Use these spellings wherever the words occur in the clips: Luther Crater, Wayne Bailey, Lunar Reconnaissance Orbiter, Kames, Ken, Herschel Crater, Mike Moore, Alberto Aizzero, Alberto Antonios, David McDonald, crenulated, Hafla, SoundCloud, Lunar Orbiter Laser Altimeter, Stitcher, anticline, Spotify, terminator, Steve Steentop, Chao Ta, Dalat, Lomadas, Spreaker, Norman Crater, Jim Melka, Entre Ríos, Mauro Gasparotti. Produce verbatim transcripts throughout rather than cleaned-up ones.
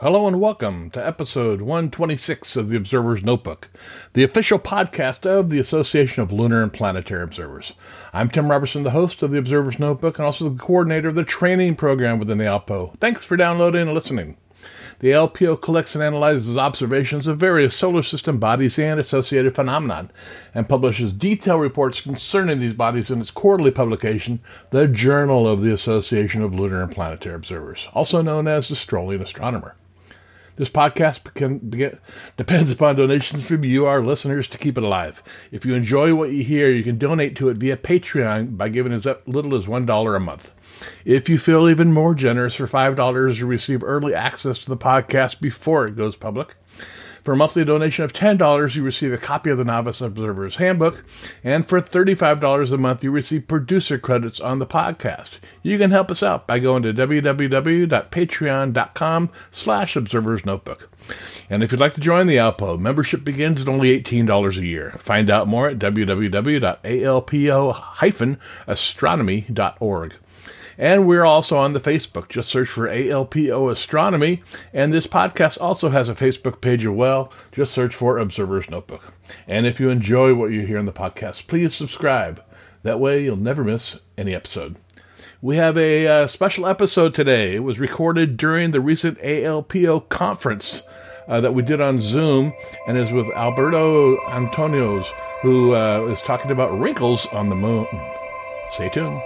Hello and welcome to episode one twenty-six of the Observer's Notebook, the official podcast of the Association of Lunar and Planetary Observers. I'm Tim Robertson, the host of the Observer's Notebook and also the coordinator of the training program within the A L P O. Thanks for downloading and listening. The A L P O collects and analyzes observations of various solar system bodies and associated phenomenon, and publishes detailed reports concerning these bodies in its quarterly publication, the Journal of the Association of Lunar and Planetary Observers, also known as the Strolling Astronomer. This podcast can begin, depends upon donations from you, our listeners, to keep it alive. If you enjoy what you hear, you can donate to it via Patreon by giving as little as one dollar a month. If you feel even more generous, for five dollars, you receive early access to the podcast before it goes public. For a monthly donation of ten dollars, you receive a copy of the Novice Observer's Handbook. And for thirty-five dollars a month, you receive producer credits on the podcast. You can help us out by going to www.patreon.com slash Observer's Notebook. And if you'd like to join the A L P O, membership begins at only eighteen dollars a year. Find out more at w w w dot alpo dash astronomy dot org. And we're also on the Facebook. Just search for A L P O Astronomy. And this podcast also has a Facebook page as well. Just search for Observer's Notebook. And if you enjoy what you hear in the podcast, please subscribe. That way you'll never miss any episode. We have a uh, special episode today. It was recorded during the recent A L P O conference uh, that we did on Zoom. And is with Alberto Antonios, who uh, is talking about wrinkles on the moon. Stay tuned.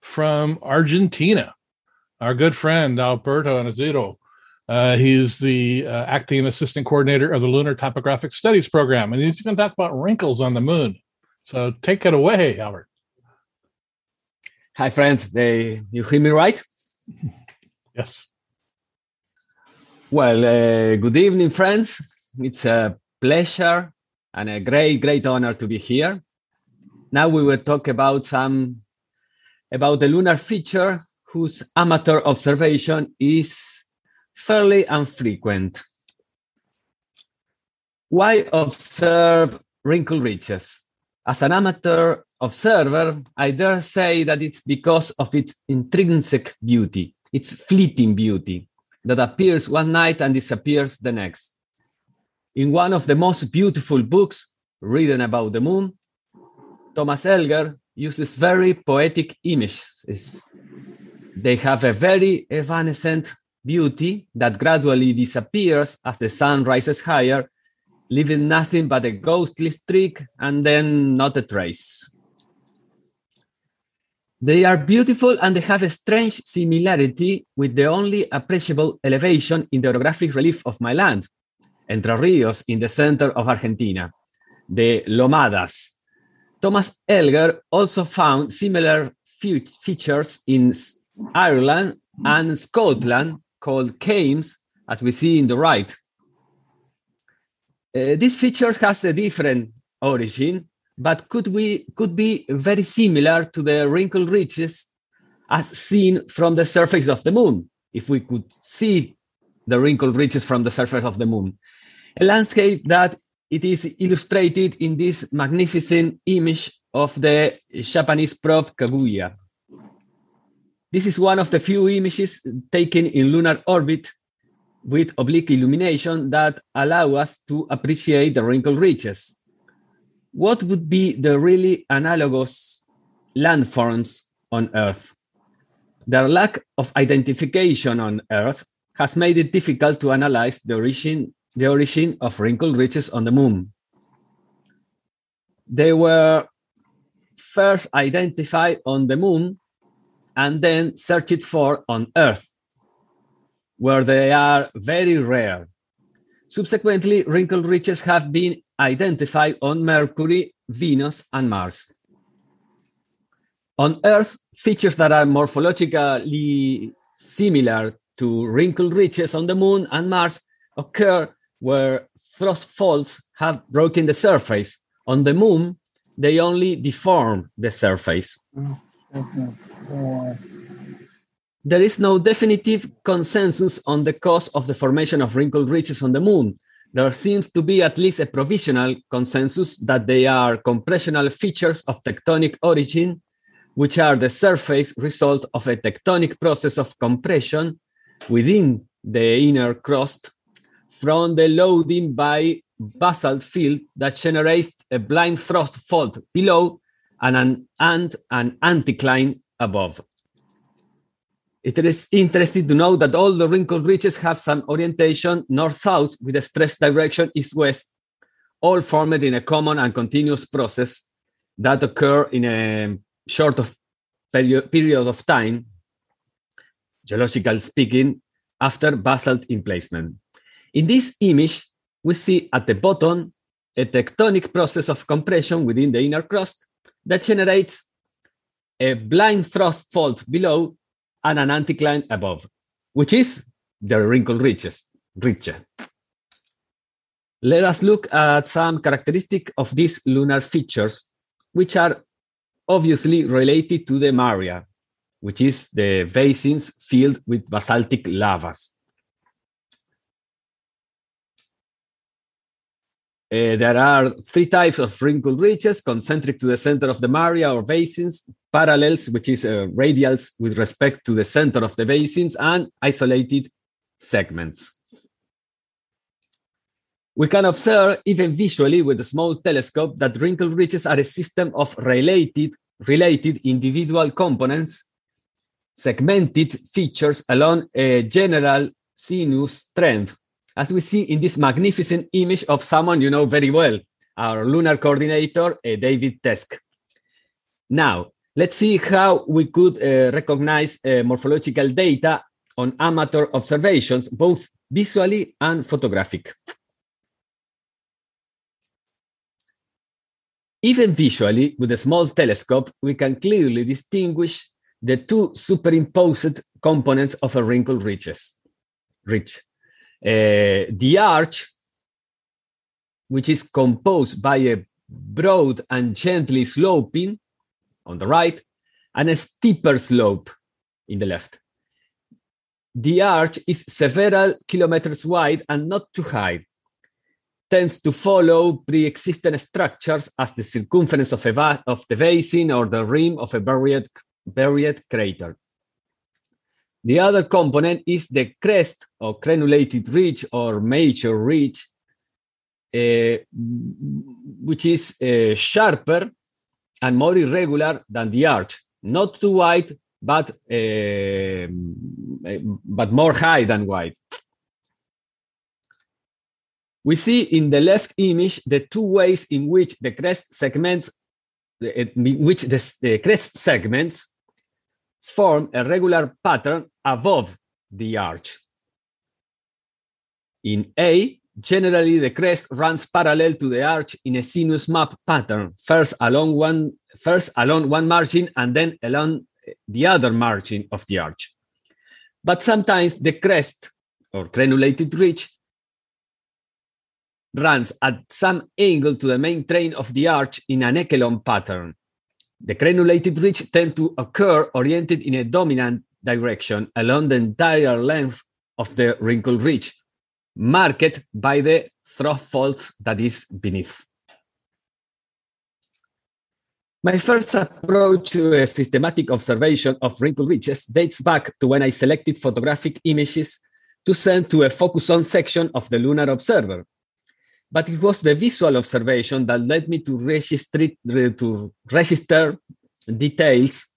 From Argentina, our good friend Alberto Aizzero. Uh, he's the uh, acting assistant coordinator of the Lunar Topographic Studies program, and he's going to talk about wrinkles on the moon. So take it away, Albert. Hi, friends. They, you hear me right? Yes. Well, uh, good evening, friends. It's a pleasure and a great, great honor to be here. Now we will talk about some about the lunar feature whose amateur observation is fairly infrequent. Why observe wrinkle ridges? As an amateur observer, I dare say that it's because of its intrinsic beauty, its fleeting beauty that appears one night and disappears the next. In one of the most beautiful books written about the moon, Thomas Elger uses very poetic images. They have a very evanescent beauty that gradually disappears as the sun rises higher, leaving nothing but a ghostly streak and then not a trace. They are beautiful and they have a strange similarity with the only appreciable elevation in the orographic relief of my land, Entre Ríos, in the center of Argentina, the Lomadas. Thomas Elger also found similar features in Ireland and Scotland, called Kames, as we see in the right. Uh, these features has a different origin, but could, we, could be very similar to the wrinkle ridges as seen from the surface of the moon, if we could see the wrinkle ridges from the surface of the moon. A landscape that it is illustrated in this magnificent image of the Japanese probe Kaguya. This is one of the few images taken in lunar orbit with oblique illumination that allow us to appreciate the wrinkle ridges. What would be the really analogous landforms on Earth? Their lack of identification on Earth has made it difficult to analyze the origin The origin of wrinkle ridges on the moon. They were first identified on the moon and then searched for on Earth, where they are very rare. Subsequently, wrinkle ridges have been identified on Mercury, Venus, and Mars. On Earth, features that are morphologically similar to wrinkle ridges on the moon and Mars occur where thrust faults have broken the surface. On the moon, they only deform the surface. There is no definitive consensus on the cause of the formation of wrinkled ridges on the moon. There seems to be at least a provisional consensus that they are compressional features of tectonic origin, which are the surface result of a tectonic process of compression within the inner crust from the loading by basalt field that generates a blind thrust fault below and an, and an anticline above. It is interesting to note that all the wrinkled ridges have some orientation north-south with a stress direction east-west, all formed in a common and continuous process that occur in a short of period, period of time, geological speaking, after basalt emplacement. In this image, we see at the bottom a tectonic process of compression within the inner crust that generates a blind thrust fault below and an anticline above, which is the wrinkled ridges. Ridge. Let us look at some characteristics of these lunar features, which are obviously related to the Maria, which is the basins filled with basaltic lavas. Uh, there are three types of wrinkled ridges, concentric to the center of the Maria or basins, parallels, which is uh, radials with respect to the center of the basins, and isolated segments. We can observe, even visually with a small telescope, that wrinkled ridges are a system of related, related individual components, segmented features along a general sinus trend, as we see in this magnificent image of someone you know very well, our lunar coordinator, uh, David Teske. Now, let's see how we could uh, recognize uh, morphological data on amateur observations, both visually and photographic. Even visually, with a small telescope, we can clearly distinguish the two superimposed components of a wrinkled ridges, ridge. Uh, the arch, which is composed by a broad and gently sloping on the right and a steeper slope in the left. The arch is several kilometers wide and not too high, tends to follow pre-existing structures as the circumference of, a of the basin or the rim of a buried, buried crater. The other component is the crest or crenulated ridge or major ridge, uh, which is uh, sharper and more irregular than the arch, not too wide, but, uh, but more high than wide. We see in the left image the two ways in which the crest segments, in which the, the crest segments form a regular pattern above the arch. In A, generally the crest runs parallel to the arch in a sinus map pattern, first along one, first along one margin and then along the other margin of the arch. But sometimes the crest or crenulated ridge runs at some angle to the main train of the arch in an echelon pattern. The crenulated ridge tend to occur oriented in a dominant direction along the entire length of the wrinkled ridge, marked by the thrust fault that is beneath. My first approach to a systematic observation of wrinkled ridges dates back to when I selected photographic images to send to a focus on section of the Lunar Observer. But it was the visual observation that led me to register, to register details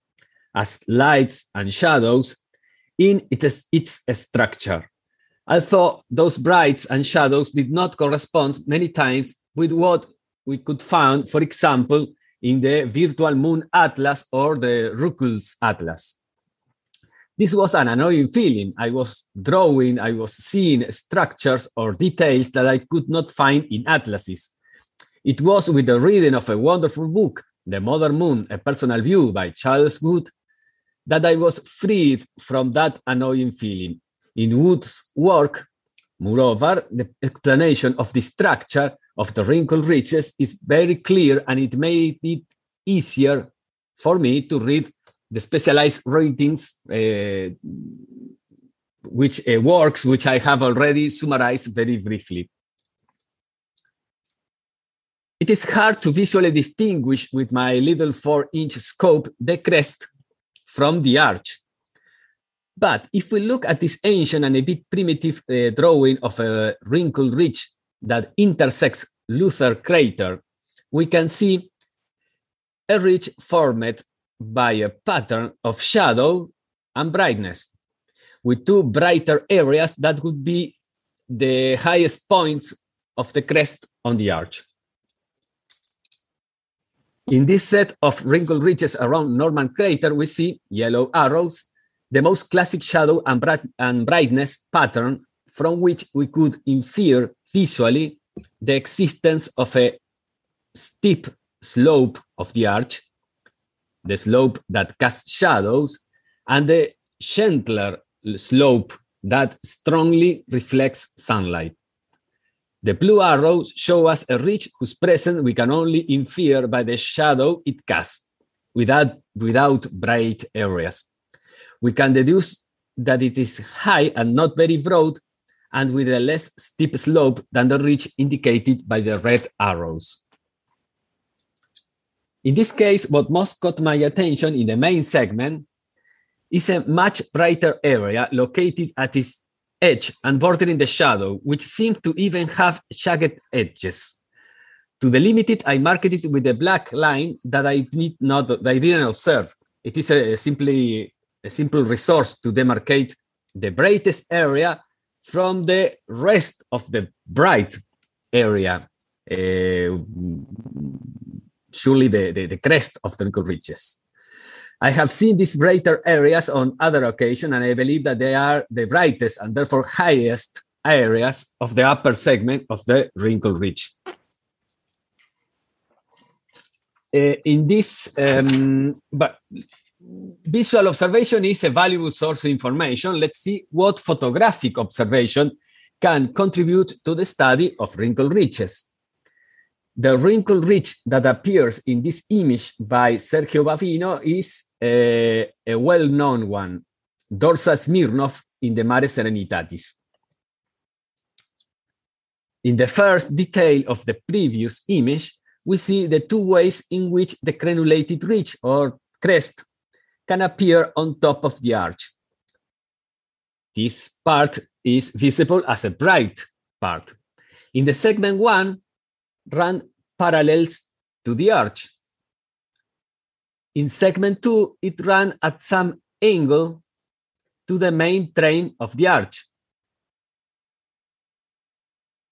as lights and shadows in its, its structure. Although those brights and shadows did not correspond many times with what we could find, for example, in the Virtual Moon Atlas or the Rükl's Atlas. This was an annoying feeling. I was drawing, I was seeing structures or details that I could not find in atlases. It was with the reading of a wonderful book, The Mother Moon, A Personal View by Charles Wood, that I was freed from that annoying feeling. In Wood's work, moreover, the explanation of the structure of the wrinkled ridges is very clear, and it made it easier for me to read the specialized ratings, uh, which uh, works, which I have already summarized very briefly. It is hard to visually distinguish with my little four-inch scope the crest from the arch. But if we look at this ancient and a bit primitive uh, drawing of a wrinkled ridge that intersects Luther Crater, we can see a ridge formed by a pattern of shadow and brightness, with two brighter areas that would be the highest points of the crest on the arch. In this set of wrinkled ridges around Norman Crater, we see yellow arrows, the most classic shadow and, bright and brightness pattern from which we could infer visually the existence of a steep slope of the arch, the slope that casts shadows, and the gentler slope that strongly reflects sunlight. The blue arrows show us a ridge whose presence we can only infer by the shadow it casts, without, without bright areas. We can deduce that it is high and not very broad, and with a less steep slope than the ridge indicated by the red arrows. In this case, what most caught my attention in the main segment is a much brighter area located at its edge and bordering the shadow, which seemed to even have jagged edges. To delimit it, I marked it with a black line that I did not, that I didn't observe. It is a, a simply a simple resource to demarcate the brightest area from the rest of the bright area, uh, surely the, the, the crest of the wrinkled ridges. I have seen these brighter areas on other occasions, and I believe that they are the brightest and therefore highest areas of the upper segment of the wrinkled ridge. Uh, in this, um, but visual observation is a valuable source of information. Let's see what photographic observation can contribute to the study of wrinkled ridges. The wrinkled ridge that appears in this image by Sergio Bavino is a, a well-known one, Dorsa Smirnov in the Mare Serenitatis. In the first detail of the previous image, we see the two ways in which the crenulated ridge or crest can appear on top of the arch. This part is visible as a bright part. In the segment one, run parallels to the arch. In segment two, it ran at some angle to the main train of the arch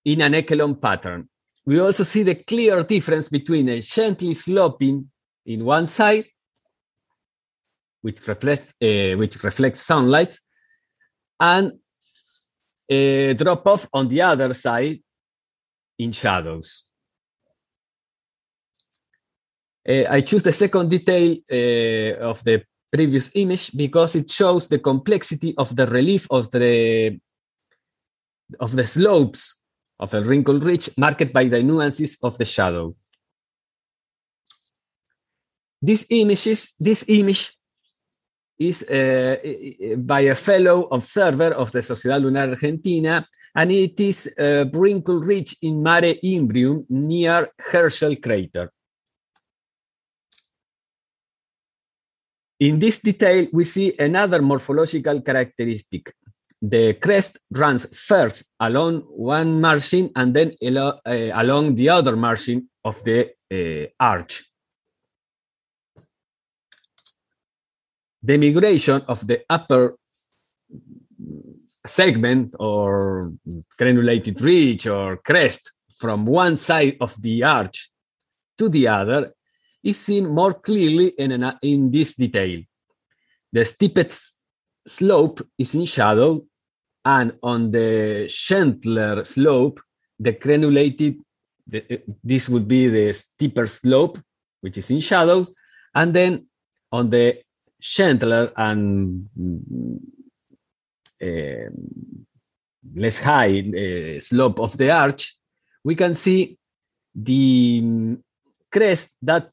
in an echelon pattern. We also see the clear difference between a gently sloping in one side, which reflects, uh, which reflects sunlight, and a drop-off on the other side in shadows. Uh, I choose the second detail uh, of the previous image because it shows the complexity of the relief of the, of the slopes of the wrinkled ridge marked by the nuances of the shadow. This images, this image is uh, by a fellow observer of the Sociedad Lunar Argentina, and it is a wrinkled ridge in Mare Imbrium near Herschel Crater. In this detail, we see another morphological characteristic. The crest runs first along one margin and then uh, along the other margin of the uh, arch. The migration of the upper segment or crenulated ridge or crest from one side of the arch to the other is seen more clearly in, an, in this detail. The steepest slope is in shadow, and on the gentler slope, the crenulated, the, this would be the steeper slope, which is in shadow, and then on the gentler and uh, less high uh, slope of the arch, we can see the um, crest that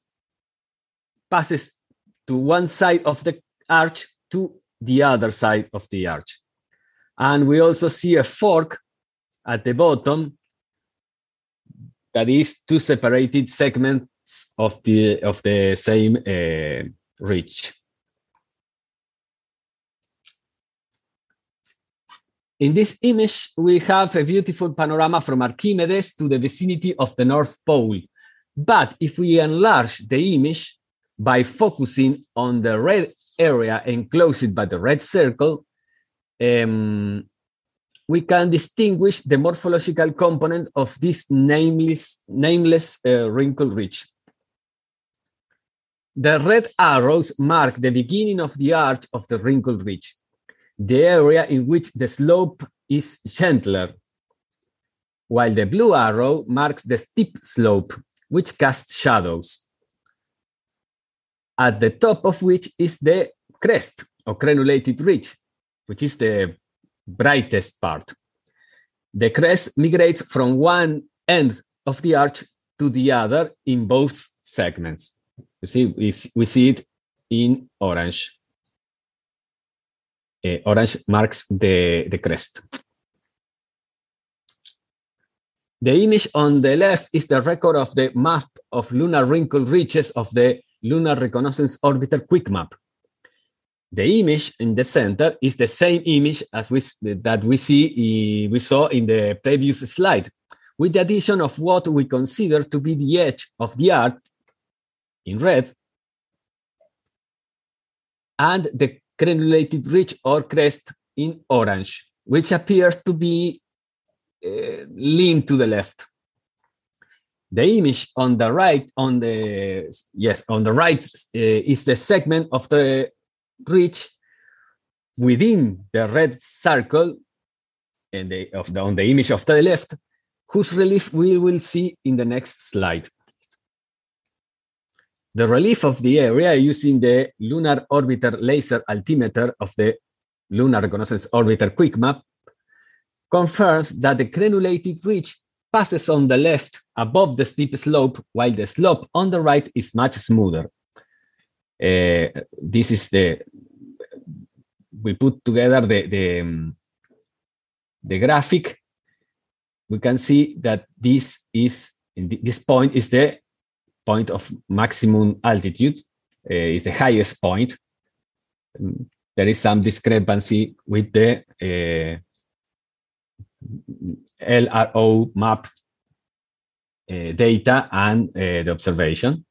passes to one side of the arch to the other side of the arch. And we also see a fork at the bottom that is two separated segments of the, of the same uh, ridge. In this image, we have a beautiful panorama from Archimedes to the vicinity of the North Pole. But if we enlarge the image by focusing on the red area enclosed by the red circle, um, we can distinguish the morphological component of this nameless, nameless uh, wrinkle ridge. The red arrows mark the beginning of the arch of the wrinkle ridge, the area in which the slope is gentler, while the blue arrow marks the steep slope, which casts shadows, at the top of which is the crest or crenulated ridge, which is the brightest part. The crest migrates from one end of the arch to the other in both segments. You see, we, we see it in orange. Uh, orange marks the, the crest. The image on the left is the record of the map of lunar wrinkle ridges of the Lunar Reconnaissance Orbiter Quick Map. The image in the center is the same image as we, that we, see, we saw in the previous slide, with the addition of what we consider to be the edge of the arch in red and the crenulated ridge or crest in orange, which appears to be uh, leaned to the left. The image on the right, on the yes, on the right uh, is the segment of the ridge within the red circle, and the, of the, on the image of the left, whose relief we will see in the next slide. The relief of the area using the Lunar Orbiter Laser Altimeter of the Lunar Reconnaissance Orbiter QuickMap confirms that the crenulated ridge passes on the left above the steep slope, while the slope on the right is much smoother. Uh, this is the, we put together the, the, um, the graphic. We can see that this is, this point is the point of maximum altitude, uh, is the highest point. Um, there is some discrepancy with the uh, L R O map uh, data and uh, the observation.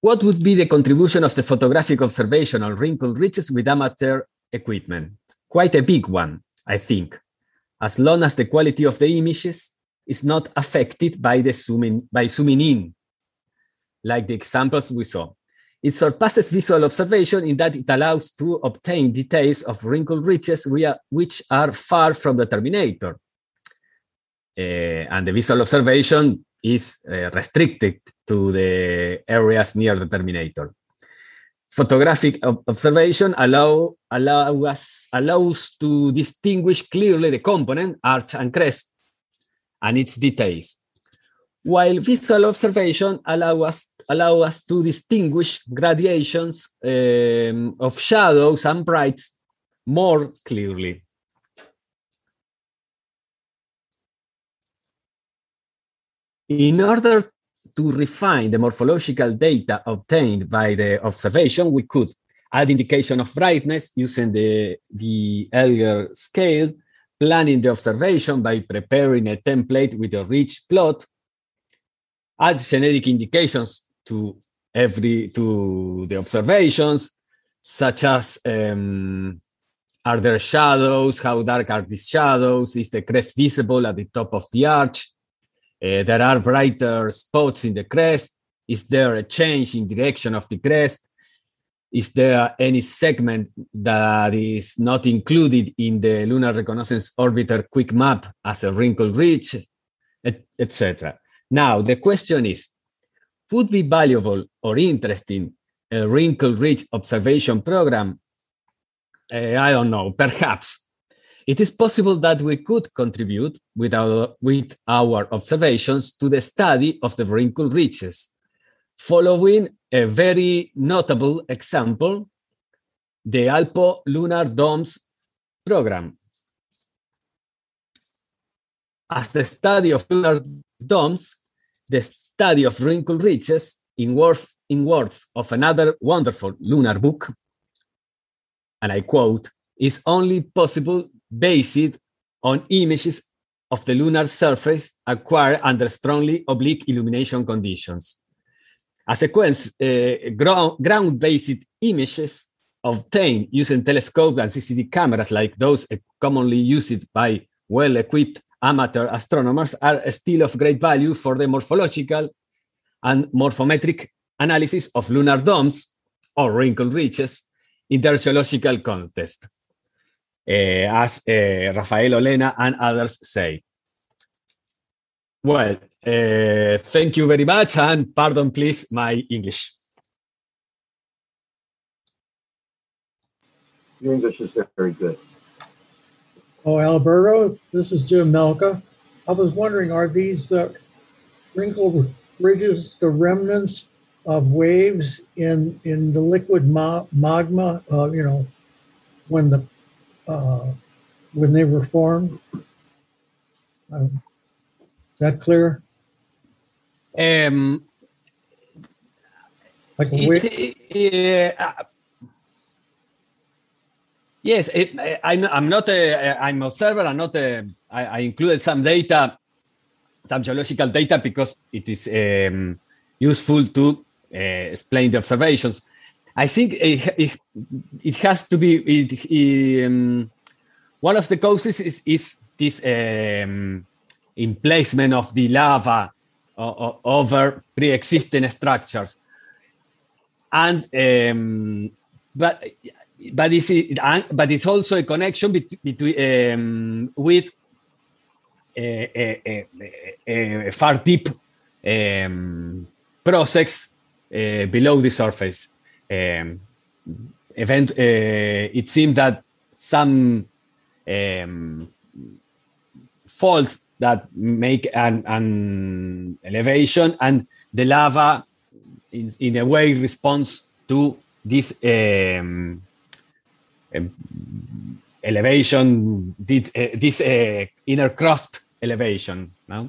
What would be the contribution of the photographic observation on wrinkle ridges with amateur equipment? Quite a big one, I think, as long as the quality of the images is not affected by the zooming, by zooming in, like the examples we saw. It surpasses visual observation in that it allows to obtain details of wrinkle ridges which are far from the terminator. Uh, and the visual observation is uh, restricted to the areas near the terminator. Photographic ob observation allow, allow us, allows to distinguish clearly the component, arch and crest, and its details, while visual observation allow us allow us to distinguish gradations um, of shadows and brights more clearly. In order to refine the morphological data obtained by the observation, we could add indication of brightness using the, the Elger scale, planning the observation by preparing a template with a rich plot, add generic indications to every to the observations, such as um, are there shadows, how dark are these shadows, is the crest visible at the top of the arch, Uh, there are brighter spots in the crest. Is there a change in direction of the crest? Is there any segment that is not included in the Lunar Reconnaissance Orbiter quick map as a wrinkled ridge, et cetera? Now, the question is, would be valuable or interesting a wrinkled ridge observation program? Uh, I don't know, perhaps. It is possible that we could contribute with our, with our observations to the study of the wrinkled ridges, following a very notable example, the Alpo Lunar Domes program. As the study of lunar domes, the study of wrinkled ridges, in, word, in words of another wonderful lunar book, and I quote, is only possible based on images of the lunar surface acquired under strongly oblique illumination conditions. A sequence, uh, ground, ground-based images obtained using telescopes and C C D cameras like those commonly used by well-equipped amateur astronomers are still of great value for the morphological and morphometric analysis of lunar domes or wrinkled ridges in their geological context, uh, as uh, Rafael Olena and others say. Well, uh, thank you very much, and pardon, please, my English. Your English is very good. Oh, Alberto, this is Jim Melka. I was wondering, are these uh, wrinkled ridges the remnants of waves in, in the liquid ma- magma, uh, you know, when, the, uh, when they were formed? Uh, Is that clear? Um, like it, it, uh, yes, it, I, I'm not a, I'm an observer. I'm not a, I, I included some data, some geological data, because it is um, useful to uh, explain the observations. I think it, it, it has to be, it, it, um, one of the causes is, is this um, emplacement of the lava uh, over pre-existing structures, and um, but but it's but it's also a connection be- between um, with a, a, a, a far deep um, process uh, below the surface. Um, event. Uh, it seems that some um, fault that make an, an elevation, and the lava in, in a way responds to this um, um, elevation, this, uh, this uh, inner crust elevation. No?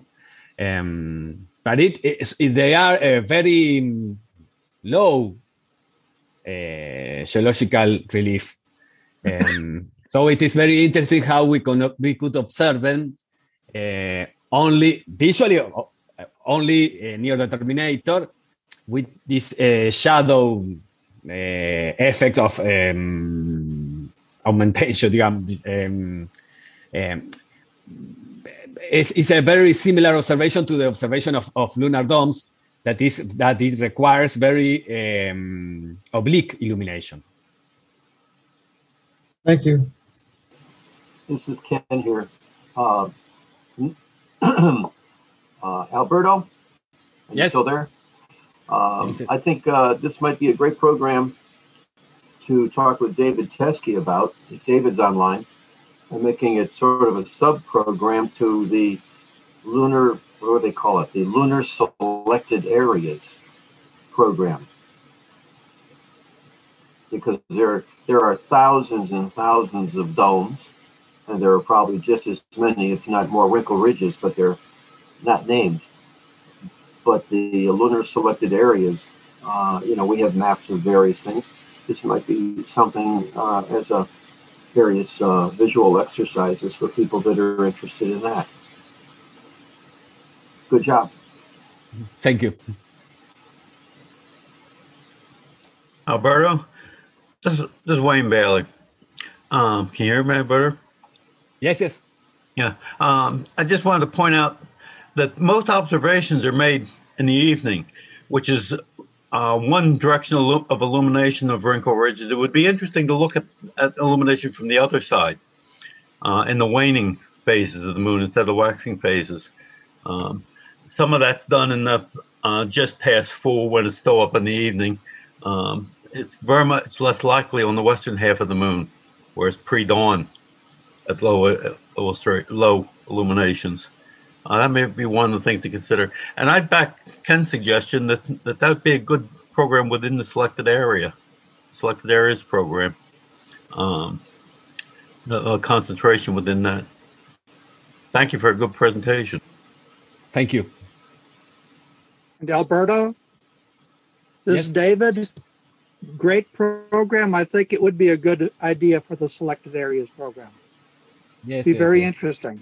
Um, but it, it, it, they are a very low uh, geological relief. Um, so it is very interesting how we, con- we could observe them Uh, only visually, uh, only uh, near the terminator, with this uh, shadow uh, effect of um, augmentation. Um, um, it's, it's a very similar observation to the observation of, of lunar domes. That is, that it requires very um, oblique illumination. Thank you. This is Ken here. Uh, uh, Alberto, are yes. you still there? Um, I think uh, this might be a great program to talk with David Teske about. If David's online, I'm making it sort of a sub-program to the lunar, what do they call it? The Lunar Selected Areas program. Because there, there are thousands and thousands of domes, and there are probably just as many, if not more, wrinkled ridges, but they're not named. But the lunar selected areas, uh, you know, we have maps of various things. This might be something uh, as a various uh, visual exercises for people that are interested in that. Good job. Thank you. Alberto, this is, this is Wayne Bailey. Um, can you hear me, Alberto? Yes, yes. Yeah. Um, I just wanted to point out that most observations are made in the evening, which is uh, one direction of illumination of Wrinkle Ridge. It would be interesting to look at, at illumination from the other side uh, in the waning phases of the moon instead of the waxing phases. Um, some of that's done in the uh, just past full when it's still up in the evening. Um, it's very much less likely on the western half of the moon, where it's pre-dawn at low, uh, low, low illuminations. Uh, that may be one of the things to consider. And I'd back Ken's suggestion that that that would be a good program within the selected area, selected areas program, um, the uh, concentration within that. Thank you for a good presentation. Thank you. And Alberto, this yes. David, great program. I think it would be a good idea for the selected areas program. Yes, be yes, very yes. interesting.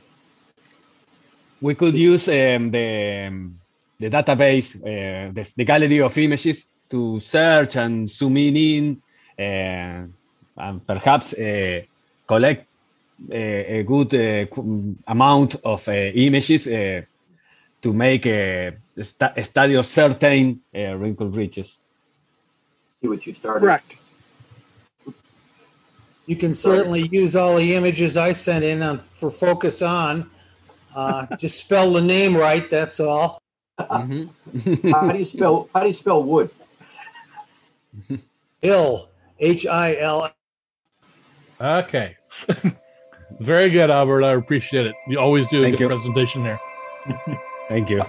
We could use um, the, um, the database, uh, the, the gallery of images to search and zoom in, in uh, and perhaps uh, collect a, a good uh, amount of uh, images uh, to make a, st a study of certain uh, wrinkle ridges. See what you started. Correct. You can certainly use all the images I sent in on, for Focus On. Uh, just spell the name right. That's all. Mm-hmm. How do you spell? How do you spell Wood? Ill. H I L. Okay. Very good, Albert. I appreciate it. You always do a good presentation there. Thank you.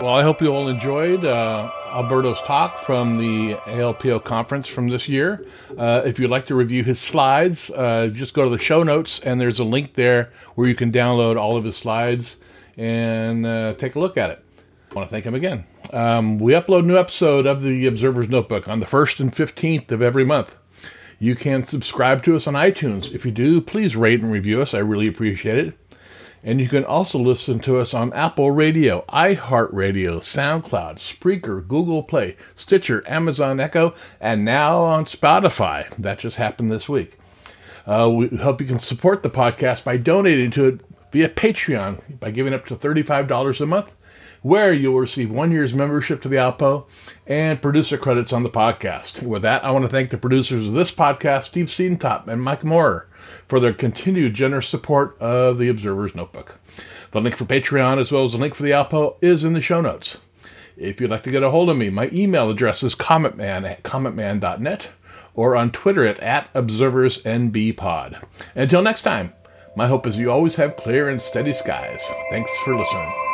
Well, I hope you all enjoyed uh, Alberto's talk from the A L P O conference from this year. Uh, if you'd like to review his slides, uh, just go to the show notes, and there's a link there where you can download all of his slides and uh, take a look at it. I want to thank him again. Um, we upload a new episode of the Observer's Notebook on the first and fifteenth of every month. You can subscribe to us on iTunes. If you do, please rate and review us. I really appreciate it. And you can also listen to us on Apple Radio, iHeartRadio, SoundCloud, Spreaker, Google Play, Stitcher, Amazon Echo, and now on Spotify. That just happened this week. Uh, we hope you can support the podcast by donating to it via Patreon by giving up to thirty-five dollars a month, where you'll receive one year's membership to the A L P O and producer credits on the podcast. With that, I want to thank the producers of this podcast, Steve Steentop and Mike Moore, for their continued generous support of the Observer's Notebook. The link for Patreon, as well as the link for the A L P O, is in the show notes. If you'd like to get a hold of me, my email address is commentman at commentman dot net or on Twitter at, at observersnbpod. Until next time, my hope is you always have clear and steady skies. Thanks for listening.